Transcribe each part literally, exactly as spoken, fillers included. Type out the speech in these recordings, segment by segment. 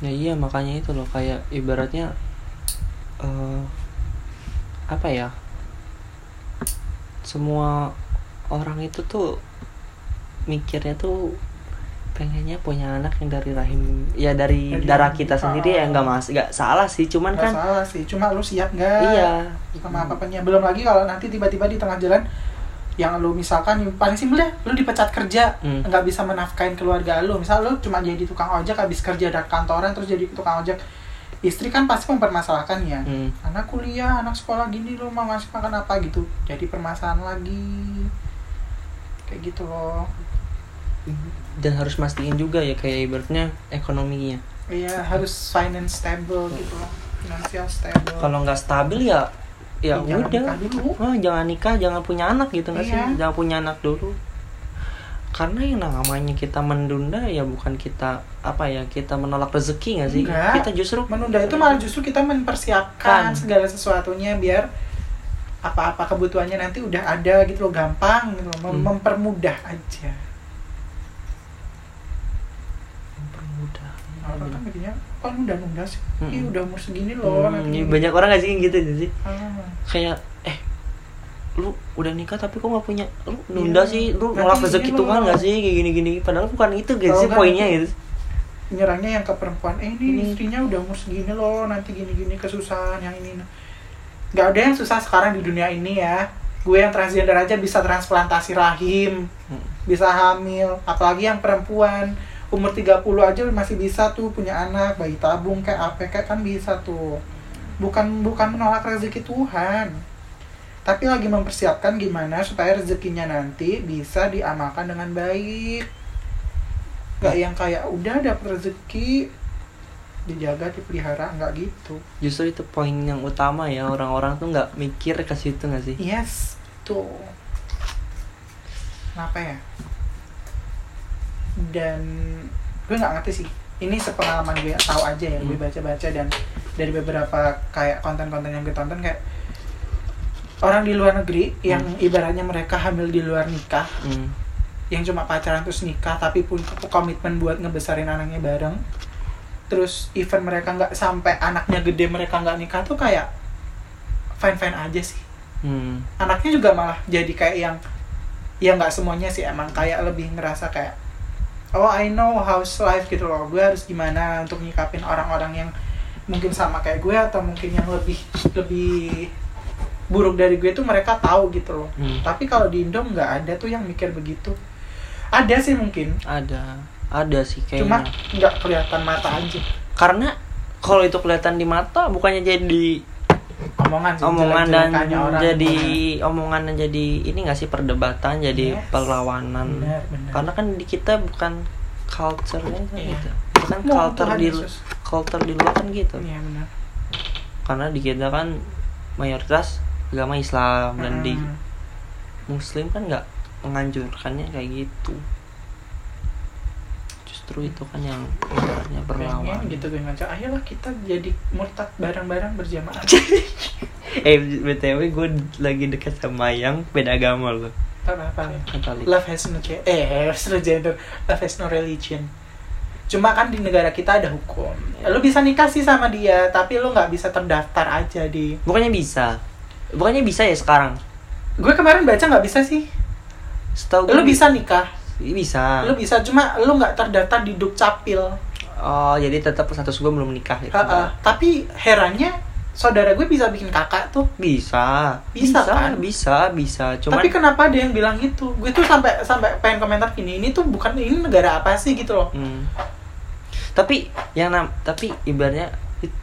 Ya iya, makanya itu loh, kayak ibaratnya uh, apa ya, semua orang itu tuh mikirnya tuh pengennya punya anak yang dari rahim, ya dari jadi, darah kita uh, sendiri ya. Nggak mas, nggak salah sih, cuman gak kan salah sih, cuma lu siap nggak? Iya. Sama apa apanya? Belum lagi kalau nanti tiba-tiba di tengah jalan, yang lu misalkan paling simpel ya, lu dipecat kerja, hmm. nggak bisa menafkain keluarga lu. Misal lu cuma jadi tukang ojek habis kerja dari kantoran terus jadi tukang ojek, istri kan pasti mempermasalahkannya. Hmm. Anak kuliah, anak sekolah gini lu mau ngasih makan apa gitu? Jadi permasalahan lagi. Kayak gitu loh. Dan harus mastiin juga ya, kayak ibaratnya ekonominya. Iya, harus finance stable gitu loh. Finansial stable. Kalau nggak stabil ya ya jangan udah. Nikah dulu. Oh, jangan nikah, jangan punya anak gitu nggak iya. sih? Jangan punya anak dulu. Karena yang namanya kita menunda ya bukan kita apa ya, kita menolak rezeki nggak sih? Enggak. Kita justru menunda itu malah justru kita mempersiapkan kan. Segala sesuatunya biar apa-apa kebutuhannya nanti udah ada gitu loh, gampang gitu loh. Mem- hmm. mempermudah aja. Mempermudah. Orang kan mikirnya kan nunda-nunda sih. Hmm. Ih, udah umur segini loh. Hmm. Nanti banyak orang nggak sih gitu sih? Hmm. Kayak eh lu udah nikah tapi kok nggak punya, lu nunda ya. Sih lu nolak rezeki Tuhan nggak sih kayak gini-gini, padahal bukan itu guys sih poinnya gitu. Nyerangnya yang ke perempuan, eh ini, ini istrinya udah umur segini loh nanti gini-gini kesusahan yang ini. Nggak ada yang susah sekarang di dunia ini ya. Gue yang transgender aja bisa transplantasi rahim, bisa hamil, apalagi yang perempuan umur tiga puluh aja masih bisa tuh punya anak, bayi tabung kayak apa kayak kan bisa tuh. Bukan bukan menolak rezeki Tuhan, tapi lagi mempersiapkan gimana supaya rezekinya nanti bisa diamalkan dengan baik. Gak yang kayak udah dapet rezeki dijaga, dipelihara, gak gitu. Justru itu poin yang utama ya, orang-orang tuh gak mikir ke situ gak sih? Yes, tuh. Kenapa ya? Dan gue gak ngerti sih, ini sepengalaman gue tahu aja ya, hmm. gue baca-baca dan dari beberapa kayak konten-konten yang gue tonton kayak orang di luar negeri yang hmm. ibaratnya mereka hamil di luar nikah, hmm. yang cuma pacaran terus nikah tapi pun komitmen buat ngebesarin anaknya bareng, terus even mereka nggak sampai anaknya gede mereka nggak nikah tuh kayak fine fine aja sih, hmm. anaknya juga malah jadi kayak yang, ya nggak semuanya sih emang kayak lebih ngerasa kayak oh I know how's life gitu loh, gue harus gimana untuk nyikapin orang-orang yang mungkin sama kayak gue atau mungkin yang lebih lebih buruk dari gue tuh mereka tahu gitu loh. Hmm. Tapi kalau di Indo nggak ada tuh yang mikir begitu. Ada sih mungkin. Ada, ada sih kayaknya. Cuma nggak kelihatan mata aja. Karena kalau itu kelihatan di mata, bukannya jadi omongan, sih, omongan dan orang, jadi gimana? Omongan dan jadi ini nggak sih, perdebatan, jadi yes. perlawanan. Benar, benar. Karena kan di kita bukan culture-nya kan yeah. gitu, bukan no, culture di Yesus. Culture di luar kan gitu. Iya yeah, benar. Karena di kita kan mayoritas agama Islam dan di Muslim kan nggak menganjurkannya kayak gitu, justru itu kan yang ibaratnya berlawan gitu. Gue ngajak ayolah kita jadi murtad bareng-bareng berjamaah. Eh btw gue lagi dekat sama yang beda agama loh. Tahu apa? Katolik. Love has no gender. Eh has no gender. Love has no religion. Cuma kan di negara kita ada hukum. Ya. Lo bisa nikah sih sama dia, tapi lo nggak bisa terdaftar aja di. Bukannya bisa? Bukannya bisa ya sekarang? Gue kemarin baca nggak bisa sih. Setahu lu bisa nikah? Bisa. Lu bisa, cuma lu nggak terdaftar di Dukcapil. Oh, jadi tetap status gue belum nikah gitu. Ha-ha. Tapi herannya saudara gue bisa bikin kakak tuh. Bisa. Bisa, bisa kan? Bisa, bisa. Cuman tapi kenapa ada yang bilang gitu? Gue tuh sampai sampai pengen komentar gini, ini tuh bukan, ini negara apa sih gitu loh. Hmm. Tapi yang nam, tapi ibaratnya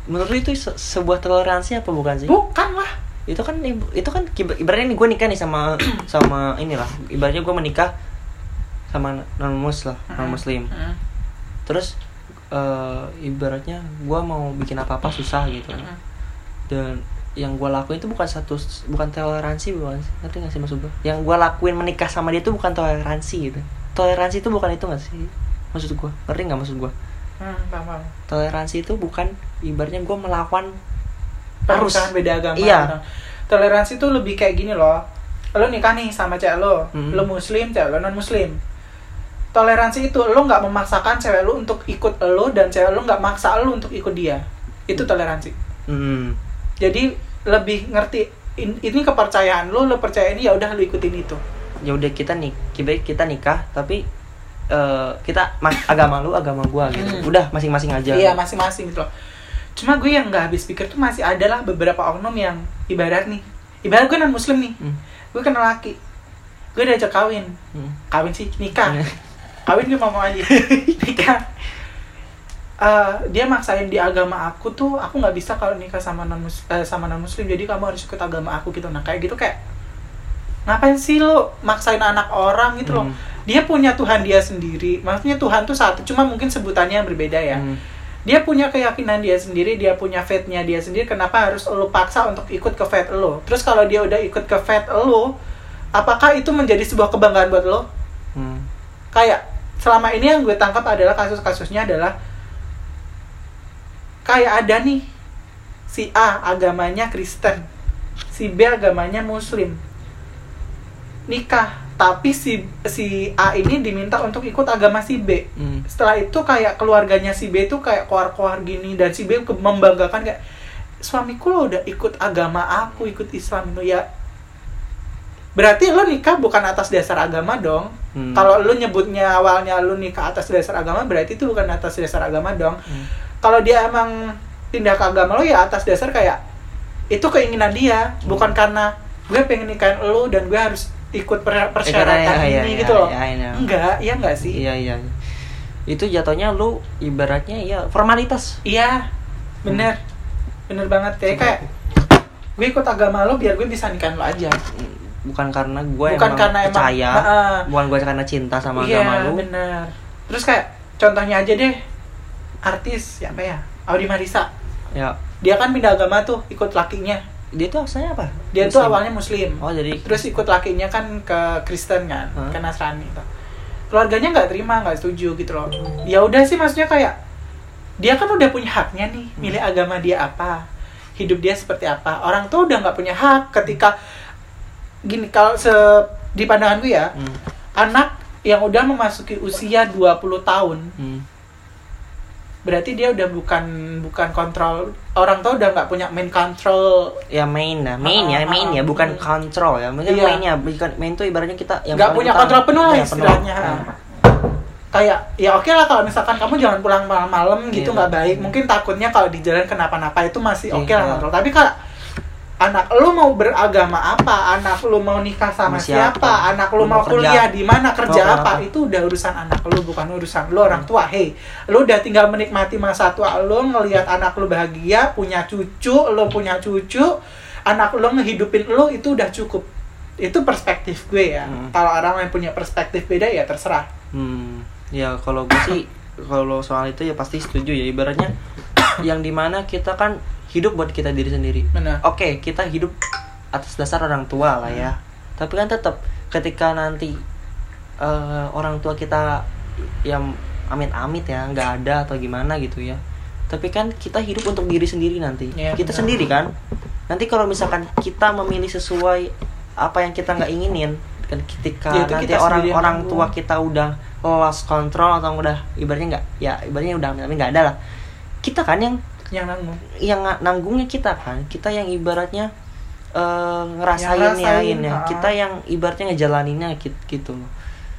menurut itu se- sebuah toleransi apa bukan sih? Bukan lah. Itu kan itu kan ibaratnya gue nikah nih sama sama inilah, ibaratnya gue menikah sama non muslim non muslim terus uh, ibaratnya gue mau bikin apa apa susah gitu, dan yang gue lakuin itu bukan satu bukan toleransi, bukan, ngerti nggak sih maksud gue? Yang gue lakuin menikah sama dia itu bukan toleransi gitu, toleransi itu bukan itu nggak sih maksud gue, ngerti nggak maksud gue? Toleransi itu bukan ibaratnya gue melawan perusahaan beda agama. Iya. Toleransi tuh lebih kayak gini loh. Lo nikah nih sama cewek lo, hmm. lo muslim, cewek lo non muslim. toleransi itu, lo nggak memaksakan cewek lo untuk ikut lo dan cewek lo nggak maksa lo untuk ikut dia, itu toleransi. Hmm. Jadi lebih ngerti in, ini kepercayaan lo, lo percaya ini, ya udah lo ikutin itu. Ya udah kita nih, kita nikah tapi uh, kita mas, agama lo, agama gua gitu. Hmm. Udah masing-masing aja. Iya masing-masing gitu loh. Cuma gue yang nggak habis pikir tuh masih ada lah beberapa oknum yang ibarat nih, ibarat gue non muslim nih, hmm. gue kenal laki, gue diajak kawin, hmm. kawin sih nikah, kawin gue mau mau aja, nikah. Uh, dia maksain di agama aku tuh, aku nggak bisa kalau nikah sama non uh, sama non muslim, jadi kamu harus ikut agama aku gitu. Nah kayak gitu, kayak ngapain sih lo maksain anak orang gitu loh. Hmm. Dia punya Tuhan dia sendiri, maksudnya Tuhan tuh satu, cuma mungkin sebutannya yang berbeda ya. Hmm. Dia punya keyakinan dia sendiri, dia punya faith-nya dia sendiri, kenapa harus lo paksa untuk ikut ke faith lo? Terus kalau dia udah ikut ke faith lo, apakah itu menjadi sebuah kebanggaan buat lo? Hmm. Kayak selama ini yang gue tangkap adalah kasus-kasusnya adalah kayak ada nih, si A agamanya Kristen, si B agamanya Muslim, nikah, tapi si si A ini diminta untuk ikut agama si B. Hmm. Setelah itu kayak keluarganya si B itu kayak koar-koar gini, dan si B ke- membanggakan kayak, suamiku lo udah ikut agama aku, ikut Islam lo ya. Berarti lo nikah bukan atas dasar agama dong. Hmm. Kalau lo nyebutnya awalnya lo nikah atas dasar agama, berarti itu bukan atas dasar agama dong. Hmm. Kalau dia emang tindak agama lo, ya atas dasar kayak itu keinginan dia, hmm. bukan karena gue pengen nikahin lo dan gue harus ikut per- persyaratan eh, ya, ini ya, gitu ya, loh. Ya, ya. Enggak, ya enggak sih. Iya iya. Itu jatuhnya lo ibaratnya ya formalitas. Iya, bener, hmm. bener banget ya. Kayak gue ikut agama lo biar gue bisa nikahin lo aja. Bukan karena gue bukan emang karena percaya, emang, uh, bukan gue karena cinta sama iya, agama lo. Iya bener. Terus kayak contohnya aja deh. Artis siapa ya? Audi Marisa. Ya. Dia kan pindah agama tuh, ikut lakinya. Dia tuh asalnya apa? Dia Muslim. Tuh awalnya Muslim. Oh, jadi terus ikut lakinya kan ke Kristen kan, huh? ke Nasrani gitu. Keluarganya enggak terima, enggak setuju gitu loh. Ya udah sih maksudnya kayak dia kan udah punya haknya nih, milih hmm. agama dia apa, hidup dia seperti apa. Orang tuh udah enggak punya hak ketika gini kalau se di pandangan gue ya. Hmm. Anak yang udah memasuki usia dua puluh tahun. Hmm. Berarti dia udah bukan bukan kontrol, orang tua udah nggak punya main control ya main lah main ya main ya bukan kontrol ya maksudnya iya. mainnya bukan main tuh ibaratnya kita yang nggak punya kontrol penuh lah istilahnya penuh. Kayak ya oke lah kalau misalkan kamu jangan pulang malam-malam gitu nggak iya. baik mungkin takutnya kalau di jalan kenapa-napa itu masih oke iya. lah kontrol, tapi kalau anak lu mau beragama apa, anak lu mau nikah sama siapa, siapa? anak lu mau, mau kuliah di mana, kerja oh, apa, itu udah urusan anak lu, bukan urusan lu orang tua. Hei, lu udah tinggal menikmati masa tua lu, ngelihat anak lu bahagia, punya cucu, lu punya cucu, anak lu ngehidupin lu, itu udah cukup. Itu perspektif gue ya. Hmm. Kalau orang yang punya perspektif beda ya terserah. Hmm. Ya kalau gue sih kalau soal itu ya pasti setuju ya, ibaratnya yang dimana kita kan hidup buat kita diri sendiri. Oke, okay, kita hidup atas dasar orang tua lah ya. Hmm. Tapi kan tetap ketika nanti uh, orang tua kita yang amit-amit ya, nggak ada atau gimana gitu ya. Tapi kan kita hidup untuk diri sendiri nanti. Ya, kita bener. Sendiri kan. Nanti kalau misalkan kita memilih sesuai apa yang kita nggak inginin, ketika ya, nanti orang-orang tua kita udah lost control atau udah ibaratnya nggak, ya ibaratnya udah amit-amit nggak ada lah. Kita kan yang yang nanggung, yang nanggungnya kita kan, kita yang ibaratnya uh, ngerasain ya, nah. kita yang ibaratnya ngejalaninnya gitu,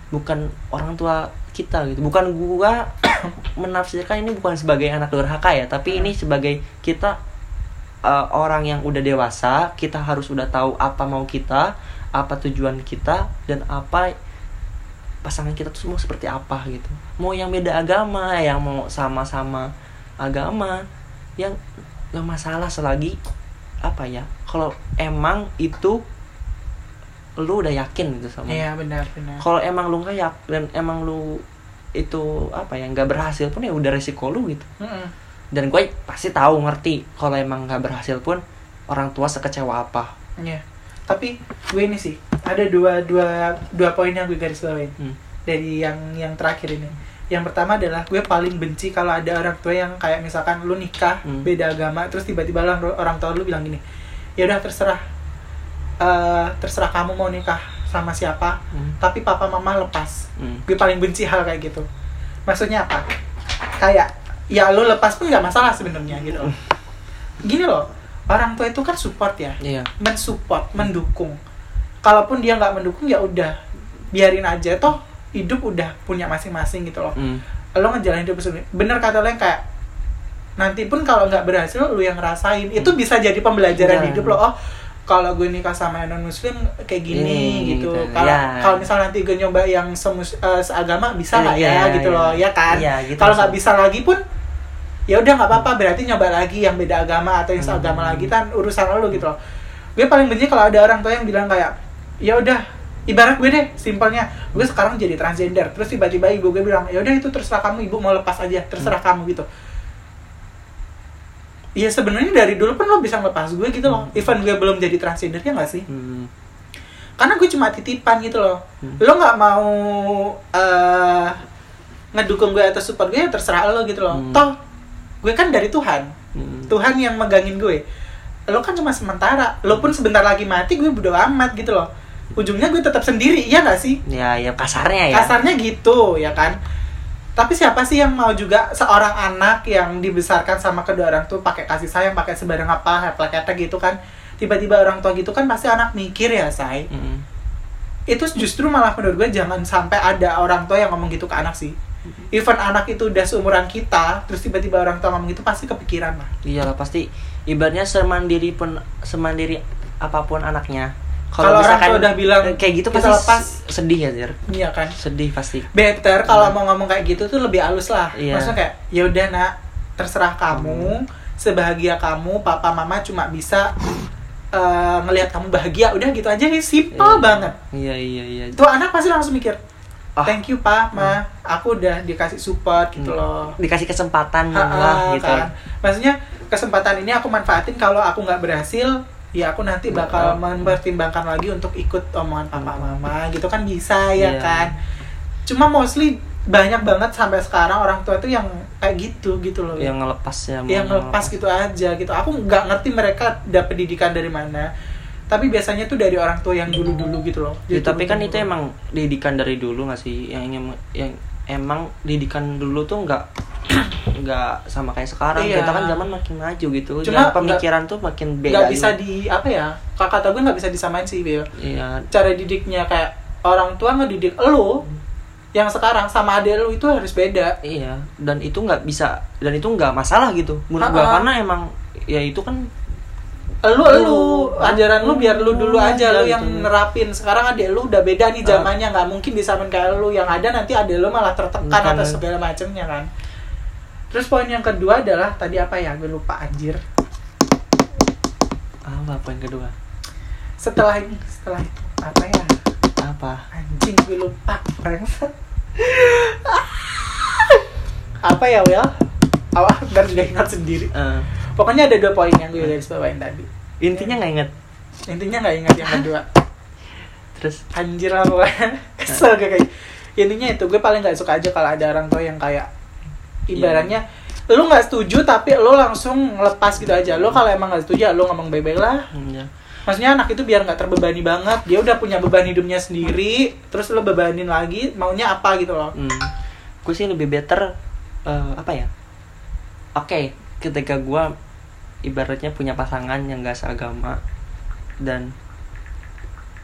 bukan orang tua kita gitu, bukan gua menafsirkan ini bukan sebagai anak durhaka ya, tapi hmm. ini sebagai kita uh, orang yang udah dewasa, kita harus udah tahu apa mau kita, apa tujuan kita, dan apa pasangan kita tuh semua seperti apa gitu, mau yang beda agama, yang mau sama-sama agama. Yang gak masalah selagi apa ya kalau emang itu lu udah yakin gitu sama iya benar benar kalau emang lu nggak yakin dan emang lu itu apa ya nggak berhasil pun ya udah resiko lu gitu. Mm-mm. Dan gue pasti tahu ngerti kalau emang nggak berhasil pun orang tua sekecewa apa ya. Tapi gue ini sih ada dua dua dua poin yang gue garis bawain hmm. dari yang yang terakhir ini. Yang pertama adalah gue paling benci kalau ada orang tua yang kayak misalkan lu nikah hmm. beda agama terus tiba-tiba orang orang tua lu bilang gini, ya udah terserah uh, terserah kamu mau nikah sama siapa, hmm. tapi papa mama lepas. hmm. Gue paling benci hal kayak gitu. Maksudnya apa? Kayak ya lo lepas pun nggak masalah sebenarnya gitu. Gini loh, orang tua itu kan support ya, yeah. mensupport, mendukung. Kalaupun dia nggak mendukung ya udah biarin aja, toh hidup udah punya masing-masing gitu loh. Mm. Lo ngejalanin hidup sendiri. Bener kata lo yang kayak nanti pun kalau nggak berhasil lo yang ngerasain. Mm. Itu bisa jadi pembelajaran yeah. hidup lo. Oh, kalau gue nikah sama non muslim kayak gini yeah, gitu. Kalau yeah. kalau misal nanti gue nyoba yang semus, uh, seagama bisa nggak yeah, ya yeah, gitu yeah. loh, ya kan? Yeah, gitu. Kalau nggak bisa lagi pun ya udah nggak apa-apa, berarti nyoba lagi yang beda agama atau yang seagama hmm. lagi, kan urusan lo gitu loh. Gue paling benci kalau ada orang tua yang bilang kayak ya udah, ibarat gue deh simpelnya, gue sekarang jadi transgender terus tiba-tiba ibu gue bilang ya udah itu terserah kamu, ibu mau lepas aja terserah hmm. kamu gitu. Ya sebenarnya dari dulu pun lo bisa ngelepas gue gitu loh, even gue belum jadi transgender, ya nggak sih? hmm. Karena gue cuma titipan gitu loh. hmm. Lo nggak mau uh, ngedukung gue atau support gue, ya terserah lo gitu loh. hmm. Toh gue kan dari Tuhan, hmm. Tuhan yang megangin gue. Lo kan cuma sementara, lo pun sebentar lagi mati, gue bodo amat gitu loh. Ujungnya gue tetap sendiri, iya gak sih? Ya, ya kasarnya ya. Kasarnya gitu, ya kan? Tapi siapa sih yang mau juga seorang anak yang dibesarkan sama kedua orang tuh pakai kasih sayang, pakai sebarang apa, plaketa gitu kan? Tiba-tiba orang tua gitu kan pasti anak mikir ya, say. Hmm. Itu justru malah menurut gue jangan sampai ada orang tua yang ngomong gitu ke anak sih. Even anak itu udah seumuran kita, terus tiba-tiba orang tua ngomong gitu, pasti kepikiran lah. Iyalah pasti, ibaratnya semandiri pun, semandiri apapun anaknya. Kalau orang tua udah bilang kayak gitu pasti lepas, sedih ya Zir. Iya kan? Sedih pasti. Better kalau mau ngomong kayak gitu tuh lebih halus lah. Iya. Maksudnya kayak ya udah nak, terserah kamu, sebahagia kamu, papa mama cuma bisa uh, ngelihat kamu bahagia, udah gitu aja nih, simple iya. banget. Iya iya iya. Tuh anak pasti langsung mikir, thank you pak, ma, aku udah dikasih support gitu loh, dikasih kesempatan lah gitu kan. Maksudnya kesempatan ini aku manfaatin, kalau aku nggak berhasil ya aku nanti bakal mempertimbangkan lagi untuk ikut omongan papa mama gitu kan, bisa ya yeah. kan. Cuma mostly banyak banget sampai sekarang orang tua tuh yang kayak gitu gitu loh, yang ngelepas ya, yang ngelepas gitu aja gitu. Aku nggak ngerti mereka dapat pendidikan dari mana, tapi biasanya tuh dari orang tua yang dulu-dulu gitu loh. Ya, tapi kan dulu. Itu emang didikan dari dulu nggak sih? Yang yang emang didikan dulu tuh nggak nggak sama kayak sekarang. Iya. Kita kan zaman makin maju gitu. Cuma pemikiran gak, tuh makin beda. Nggak bisa di apa ya? Kata gue nggak bisa disamain sih, Bel. Iya. Cara didiknya kayak orang tua ngedidik elu yang sekarang sama adek elu itu harus beda. Iya. Dan itu nggak bisa. Dan itu nggak masalah gitu. Menurut gue karena emang ya itu kan. Lu, lu, ajaran lu biar lu dulu aja, lu yang nerapin. Sekarang adek lu udah beda nih zamannya, gak mungkin disamain kayak lu. Yang ada nanti adek lu malah tertekan atau segala macemnya kan. Terus poin yang kedua adalah, tadi apa ya? Gue lupa anjir. Apa poin kedua? Setelah ini, setelah itu, apa ya? Apa? Anjing gue lupa, brengsek. Apa ya Will? Awah, ntar juga ingat sendiri. uh. Pokoknya ada dua poin yang gue garis bawain tadi. Intinya nggak inget. Intinya nggak inget yang kedua. Terus anjir lah pokoknya. Kesel gue kayak. Intinya itu gue paling nggak suka aja kalau ada orang tua yang kayak ibaratnya yeah. lu nggak setuju tapi lu langsung lepas gitu aja. Lu kalau emang nggak setuju, ya lu ngomong baik-baik lah. Yeah. Maksudnya anak itu biar nggak terbebani banget. Dia udah punya beban hidupnya sendiri. Terus lu bebanin lagi. Maunya apa gitu loh. Mm. Gue sih lebih better uh, apa ya? Oke, okay. Ketika gue ibaratnya punya pasangan yang gak seagama dan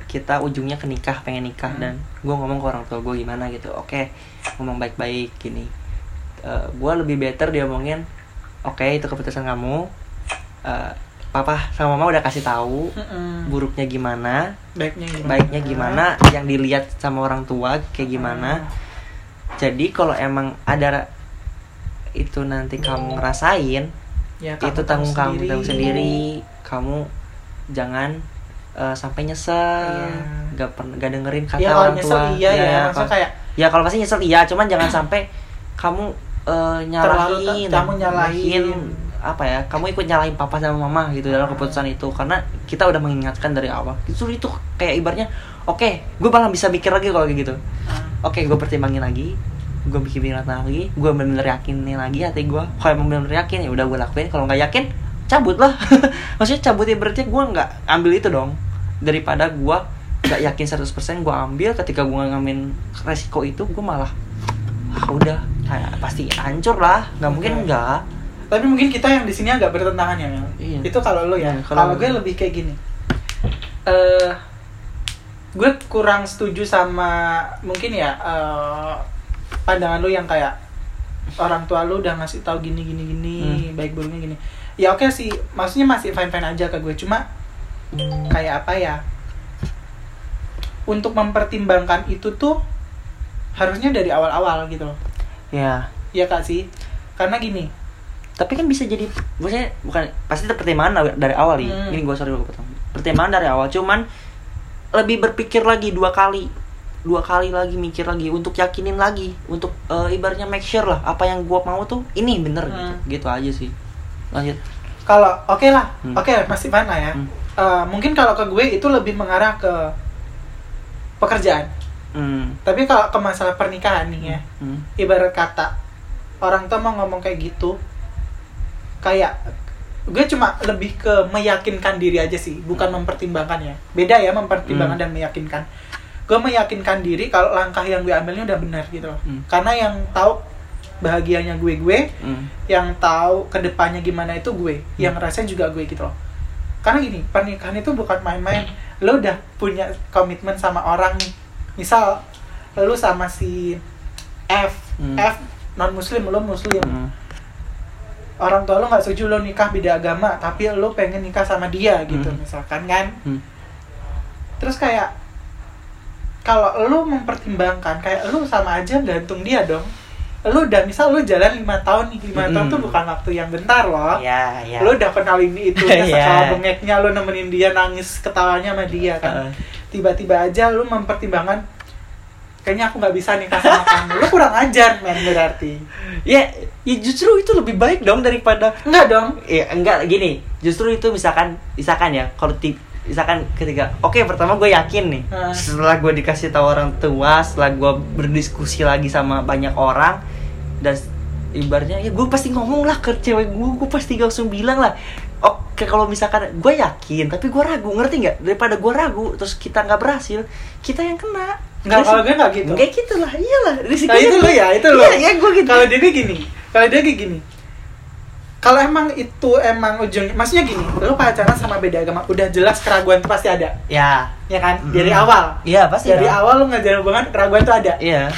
kita ujungnya ke nikah, pengen nikah, hmm. dan gue ngomong ke orang tua gue gimana gitu, oke okay, ngomong baik-baik gini, uh, gue lebih better dia ngomongin oke okay, itu keputusan kamu, uh, papa sama mama udah kasih tahu hmm. buruknya gimana, baiknya gimana, baiknya gimana, yang dilihat sama orang tua kayak gimana. hmm. Jadi kalau emang ada itu nanti kamu ngerasain, ya, itu tanggung kamu tahu sendiri. Kamu jangan uh, sampai nyesel, nggak ya. pernah nggak dengerin kata ya, orang tua. Iya, ya, ya, kalau, kayak, ya kalau pasti nyesel iya, cuman jangan sampai kamu uh, nyalahin, kamu nyalahin apa ya? Kamu ikut nyalahin papa sama mama gitu dalam keputusan itu, karena kita udah mengingatkan dari awal. Itu itu kayak ibarnya, oke, okay, gue malah bisa mikir lagi kalau kayak gitu. Oke, okay, gue pertimbangin lagi. Gue bikin pikiran lagi, gue bener-bener yakinin lagi hati gue. Kalau emang bener-bener yakin ya udah gue lakuin. Kalau nggak yakin, cabut lah. Maksudnya cabutnya berarti gue nggak ambil itu dong. Daripada gue nggak nggak yakin seratus persen gue ambil. Ketika gue ngamin resiko itu, gue malah ah, udah pasti hancur lah, nggak mungkin okay. Enggak, tapi mungkin kita yang di sini agak bertentangan ya Mel. Iya. Itu kalau lo ya, ya kalau gue lebih kayak gini, uh, gue kurang setuju sama mungkin ya uh, pandangan lo yang kayak orang tua lo udah ngasih tahu gini gini gini hmm. baik buruknya gini ya. Oke okay sih, maksudnya masih fine fine aja ke gue, cuma kayak apa ya, untuk mempertimbangkan itu tuh harusnya dari awal-awal gitu loh. Ya. Iya Kak sih. Karena gini. Tapi kan bisa jadi maksudnya bukan pasti pertimbangan dari awal ya. Hmm. Ini gua sorry gua potong. Pertimbangan dari awal, cuman lebih berpikir lagi dua kali. Dua kali lagi mikir lagi untuk yakinin lagi, untuk uh, ibaratnya make sure lah apa yang gua mau tuh ini bener hmm. gitu. Gitu aja sih. Lanjut. Kalau oke okay lah. Hmm. Oke, okay, pasti mana ya. Hmm. Uh, mungkin kalau ke gue itu lebih mengarah ke pekerjaan. Hmm. Tapi kalau ke masalah pernikahan nih ya, hmm. ibarat kata orang tuh mau ngomong kayak gitu, kayak gue cuma lebih ke meyakinkan diri aja sih, bukan mempertimbangkan ya. Beda ya mempertimbangkan hmm. dan meyakinkan. Gue meyakinkan diri kalau langkah yang gue ambilnya udah benar gitu loh. Hmm. Karena yang tahu bahagianya gue gue, hmm. yang tahu kedepannya gimana itu gue, hmm. yang rasanya juga gue gitu loh. Karena gini, pernikahan itu bukan main-main. Lo udah punya komitmen sama orang nih. Misal lu sama si F, hmm. F non muslim, lu muslim. Hmm. Orang tua lu enggak setuju lu nikah beda agama, tapi lu pengen nikah sama dia gitu hmm. misalkan kan. Hmm. Terus kayak kalau lu mempertimbangkan kayak lu sama aja gantung dia dong. Lu udah misal lu jalan lima tahun nih, lima hmm. tahun tuh bukan waktu yang bentar loh. Ya, ya. Lu udah kenal ini itu, udah yeah. bengeknya lu nemenin dia nangis ketawanya sama dia kan. Uh. Tiba-tiba aja lu mempertimbangkan kayaknya aku nggak bisa nikah sama kamu, lu kurang ajar men berarti. Ya, ya justru itu lebih baik dong daripada enggak dong. Ya enggak gini, justru itu misalkan misalkan ya kalau tip misalkan ketiga, oke okay, pertama gue yakin nih, hmm. setelah gue dikasih tahu orang tua, setelah gue berdiskusi lagi sama banyak orang dan ibarnya ya gue pasti ngomong lah ke cewek gue, gue pasti langsung bilang lah. Oke, kalau misalkan gue yakin, tapi gue ragu, ngerti nggak? Daripada gue ragu, terus kita nggak berhasil, kita yang kena. Nggak, kalau gue nggak gitu. Nggak gitu lah, iyalah. Nah itu lo ya, itu lo. Iya, ya, gue gitu. Kalau dia gini, kalau dia kayak gini. Kalau emang itu emang ujungnya, maksudnya gini, lo pacaran sama beda agama, udah jelas keraguan itu pasti ada. Ya, ya kan? Dari mm. awal. Iya pasti. Dari ya. Awal lo ngajarin hubungan, keraguan itu ada. Iya.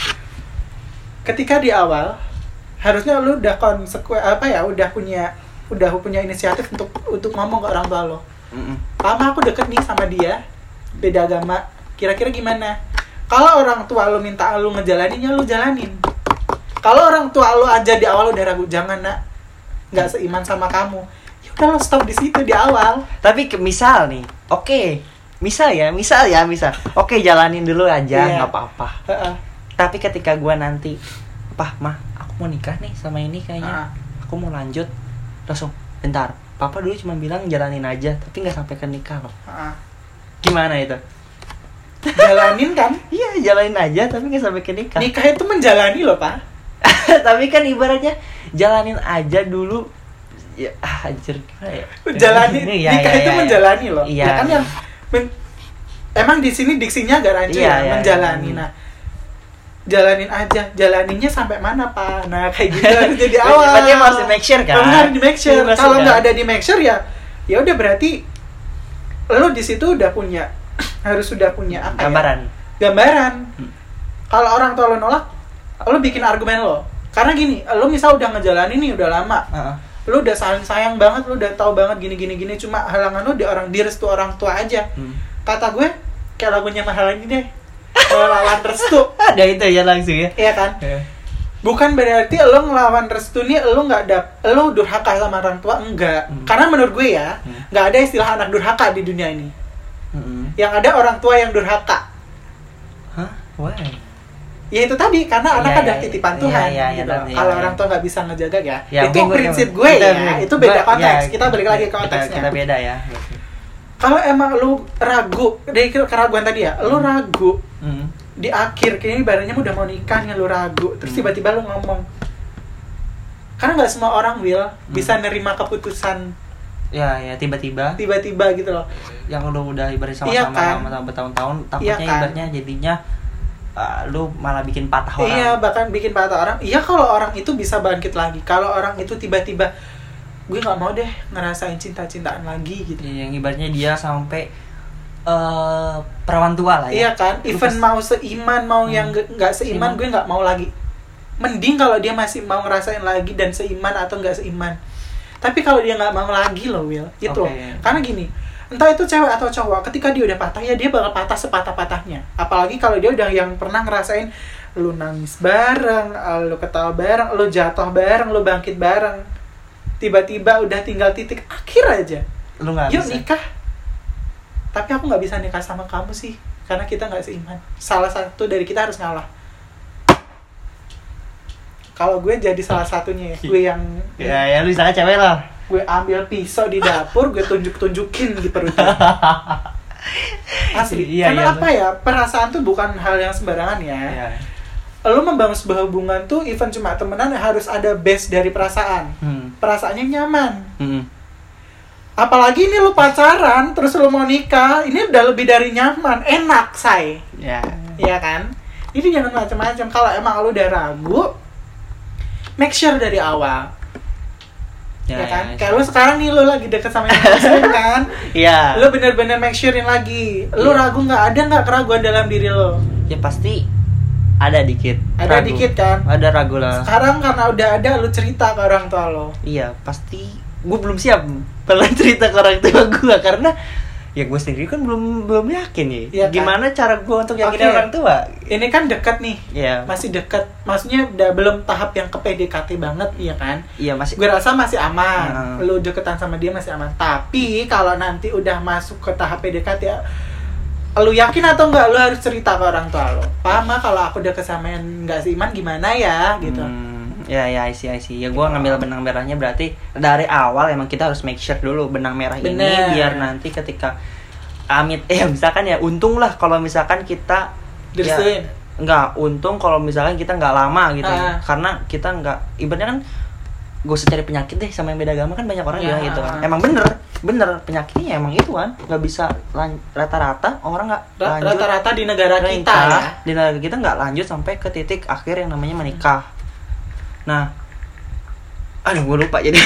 Ketika di awal, harusnya lo udah konsekuen apa ya, udah punya. udah punya inisiatif untuk untuk ngomong ke orang tua lo. Mm-mm. Mama aku deket nih sama dia, beda agama, kira-kira gimana? Kalau orang tua lo minta lo ngejalaninnya, lo jalanin. Kalau orang tua lo aja di awal udah ragu, jangan nak, nggak seiman sama kamu. Ya udah lo stop di situ di awal. Tapi misal nih, oke, okay. misal ya, misal ya, misal, oke okay, jalanin dulu aja, nggak yeah. apa-apa. Uh-uh. Tapi ketika gue nanti, pah mah, aku mau nikah nih sama ini kayaknya, uh-uh. aku mau lanjut. Langsung, bentar, papa dulu cuma bilang jalanin aja, tapi gak sampai ke nikah loh. uh-uh. Gimana itu? Jalanin kan? Iya, jalanin aja, tapi gak sampai ke nikah. Nikah itu menjalani loh, Pak. Tapi kan ibaratnya, jalanin aja dulu. Ya, ah, anjir, gimana ya? Jalanin, ya, nikah ya, itu ya, menjalani loh. Iya, ya kan yang men- emang di sini diksinya agak rancu iya, ya, ya, menjalani. Iya. Nah, jalanin aja, jalaninnya sampai mana pak? Nah kayak gitu harus jadi awal. Berarti harus di make sure kan? Harus di make sure. Kalau nggak ada di make sure ya, ya udah berarti lo di situ udah punya harus sudah punya apa? Gambaran. Ya? Gambaran. Hmm. Kalau orang tua lo nolak, lo bikin argumen lo. Karena gini, lo misal udah ngejalanin nih udah lama, uh-huh. lo udah sayang sayang banget, lo udah tahu banget gini gini gini. Cuma halangan lo di orang di restu orang tua aja. Hmm. Kata gue, kayak lagunya mahal lagi deh. Ngelawan restu ada itu ya langsung ya iya kan yeah. Bukan berarti lo ngelawan restu nih lo nggak ada lo durhaka sama orang tua enggak mm. Karena menurut gue ya nggak mm. ada istilah anak durhaka di dunia ini mm-hmm. Yang ada orang tua yang durhaka hah why ya itu tadi karena anak yeah, ada yeah, titipan yeah, Tuhan yeah, yeah, gitu. Yeah, yeah, kalau yeah. orang tua nggak bisa ngejaga ya yeah, itu prinsip gue, gue ya kita, itu beda konteks yeah, kita balik lagi ke konteksnya kita beda ya. Kalau emang lu ragu, dari keraguan tadi ya, lu ragu mm. di akhir, kayaknya barangnya udah mau nikah nih, lu ragu, terus mm. tiba-tiba lu ngomong. Karena nggak semua orang will mm. bisa nerima keputusan Ya ya tiba-tiba. Tiba-tiba gitu loh. Yang lu udah ibarat sama-sama sama, sama bertahun-tahun, takutnya ya kan? Ibaratnya jadinya uh, lu malah bikin patah orang. Iya, bahkan bikin patah orang. Iya, kalau orang itu bisa bangkit lagi. Kalau orang itu tiba-tiba gue nggak mau deh ngerasain cinta-cintaan lagi gitu. Iya, yang ibaratnya dia sampai uh, perawan tua lah ya. Iya kan, even Lukas. Mau seiman mau hmm. yang nggak seiman, seiman gue nggak mau lagi. Mending kalau dia masih mau ngerasain lagi dan seiman atau nggak seiman. Tapi kalau dia nggak mau lagi loh Will, gitu okay. loh. Karena gini, entah itu cewek atau cowok, ketika dia udah patah ya dia bakal patah sepatah-patahnya. Apalagi kalau dia udah yang pernah ngerasain lu nangis bareng, lu ketawa bareng, lu jatuh bareng, lu bangkit bareng. Tiba-tiba udah tinggal titik akhir aja. Lu nggak bisa. Yuk nikah. Tapi aku nggak bisa nikah sama kamu sih, karena kita nggak seiman. Salah satu dari kita harus ngalah. Kalau gue jadi salah satunya ya, gue yang... Ya, ya lu misalnya cewek lah. Gue ambil pisau di dapur, gue tunjuk-tunjukin di perutnya. Asli, iya, karena iya, apa ya, perasaan tuh bukan hal yang sembarangan ya. Iya. Lu membangun sebuah hubungan tuh, even cuma temenan, harus ada base dari perasaan. Hmm. Perasaannya nyaman. Hmm. Apalagi ini lu pacaran, terus lu mau nikah, ini udah lebih dari nyaman, enak, say. Iya. Iya kan? Jadi jangan macam-macam, kalau emang lu udah ragu, make sure dari awal, ya, ya kan? Ya, kayak ya. Lu sekarang nih lu lagi deket sama yang muslim kan? Iya. Lu bener-bener make surein lagi. Lu ya. Ragu nggak? Ada nggak keraguan dalam diri lu? Ya pasti ada dikit. Ada ragu. Dikit kan? Ada ragu lah. Sekarang karena udah ada, lu cerita ke orang tua lu. Iya pasti. Gue belum siap kalau cerita ke orang tua gue karena ya gue sendiri kan belum belum yakin nih. Ya, gimana kan? Cara gue untuk yakinin okay. orang tua? Ini kan dekat nih, yeah. masih dekat. Maksudnya udah belum tahap yang ke P D K T banget, iya kan? Iya masih. Gue rasa masih aman. Uh. Lu deketan sama dia masih aman. Tapi kalau nanti udah masuk ke tahap P D K T, ya, lu yakin atau enggak? Lu harus cerita ke orang tua lu. Pama kalau aku deket sama yang nggak seiman gimana ya? Gitu. Hmm, ya ya, I see I see. Ya gue yeah. ngambil benang merahnya berarti dari awal emang kita harus make sure dulu benang merah Bener. Ini biar nanti ketika Amit, eh misalkan ya untung lah kalau misalkan kita Dirisuin ya, enggak, untung kalau misalkan kita enggak lama gitu ah. ya. Karena kita enggak, ibaratnya kan gak usah cari penyakit deh sama yang beda agama kan banyak orang ya. Bilang gitu kan. Emang bener, bener penyakitnya emang itu kan. Gak bisa lan- rata-rata orang gak lanjut. Rata-rata di negara kita ya. Di negara kita gak lanjut sampai ke titik akhir yang namanya menikah. Nah, aduh gue lupa jadi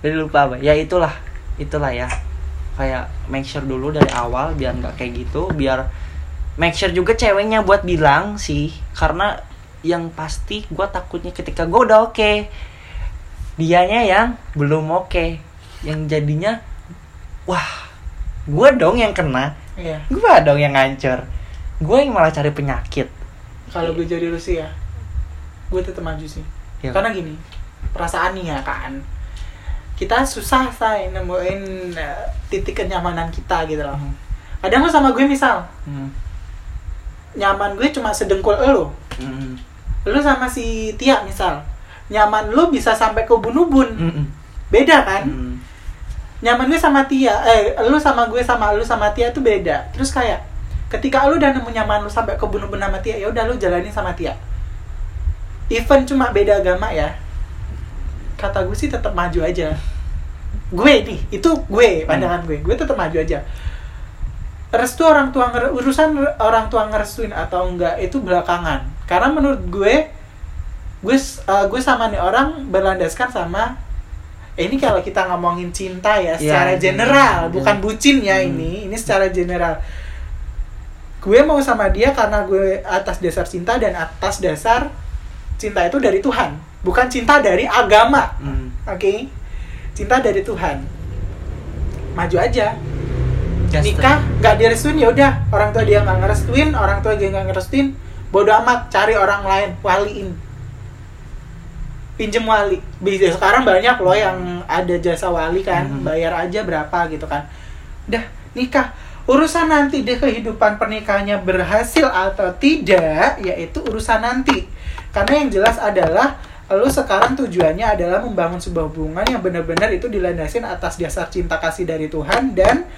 jadi lupa apa. Ya itulah, itulah ya kayak make sure dulu dari awal biar nggak kayak gitu, biar make sure juga ceweknya buat bilang sih, karena yang pasti gue takutnya ketika gue udah oke okay, dianya yang belum oke okay. yang jadinya wah gue dong yang kena yeah. gue dong yang ngancur, gue yang malah cari penyakit. Kalau gue jadi Rusia gue tetap maju sih yeah. karena gini perasaan nih ya kan, kita susah say nemuin uh, titik kenyamanan kita gitu loh. Hmm. Kadang lo sama gue misal hmm. nyaman gue cuma sedengkul lo. Hmm. Lo sama si Tia misal nyaman lo bisa sampai ke ubun-ubun. Hmm. Beda kan? Hmm. Nyaman gue sama Tia, eh lo sama gue sama lo sama Tia tuh beda. Terus kayak ketika lo udah nemu nyaman lo sampai ke ubun-ubun sama Tia, ya udah lo jalanin sama Tia. Even cuma beda agama ya. Kata gue sih tetap maju aja. Gue nih, itu gue, pandangan gue. Gue tetap maju aja. Restu orang tua, urusan orang tua ngerestuin atau enggak itu belakangan. Karena menurut gue gue uh, gue sama nih orang berlandaskan sama eh, ini kalau kita ngomongin cinta ya secara ya, general, ya. Bukan bucin ya hmm. ini. Ini secara general. Gue mau sama dia karena gue atas dasar cinta dan atas dasar cinta itu dari Tuhan. Bukan cinta dari agama, hmm. oke? Okay? Cinta dari Tuhan. Maju aja. Just nikah nggak direstuin ya udah, orang tua dia nggak ngerestuin, orang tua dia nggak ngerestuin, bodo amat, cari orang lain, waliin, pinjem wali. Bisa sekarang banyak loh yang ada jasa wali kan, hmm. bayar aja berapa gitu kan. Udah nikah. Urusan nanti deh kehidupan pernikahannya berhasil atau tidak, yaitu urusan nanti. Karena yang jelas adalah lalu sekarang tujuannya adalah membangun sebuah hubungan yang benar-benar itu dilandasin atas dasar cinta kasih dari Tuhan dan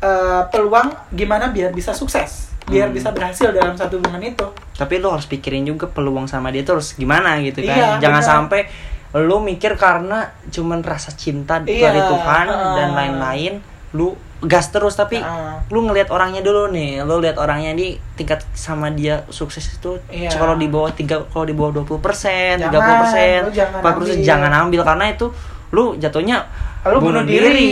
uh, peluang gimana biar bisa sukses, biar hmm. bisa berhasil dalam satu hubungan itu. Tapi lo harus pikirin juga peluang sama dia terus gimana gitu kan. Iya, jangan bener. Sampai lu mikir karena cuman rasa cinta yeah. dari Tuhan uh. dan lain-lain, lu gas terus. Tapi uh. lu ngelihat orangnya dulu nih, lu lihat orangnya di tingkat sama dia sukses itu yeah. kalau di bawah tiga, kalau di bawah dua puluh persen, jangan, tiga puluh persen, jangan empat puluh persen ambil. Jangan ambil, karena itu lu jatuhnya lu bunuh diri. diri.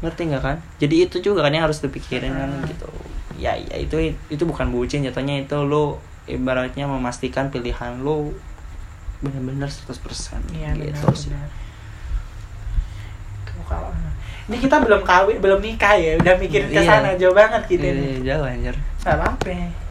Ngerti nggak kan? Jadi itu juga kan yang harus dipikirin kan hmm. gitu. Ya, ya itu itu bukan bucin jatuhnya, itu lu ibaratnya memastikan pilihan lu benar-benar seratus persen ya, gitu benar, sih. Benar. Kalau ini kita belum kawin, belum nikah ya, udah mikirin ke sana iya. jauh banget gitu. Iya, jauh anjir. Enggak apa-apa.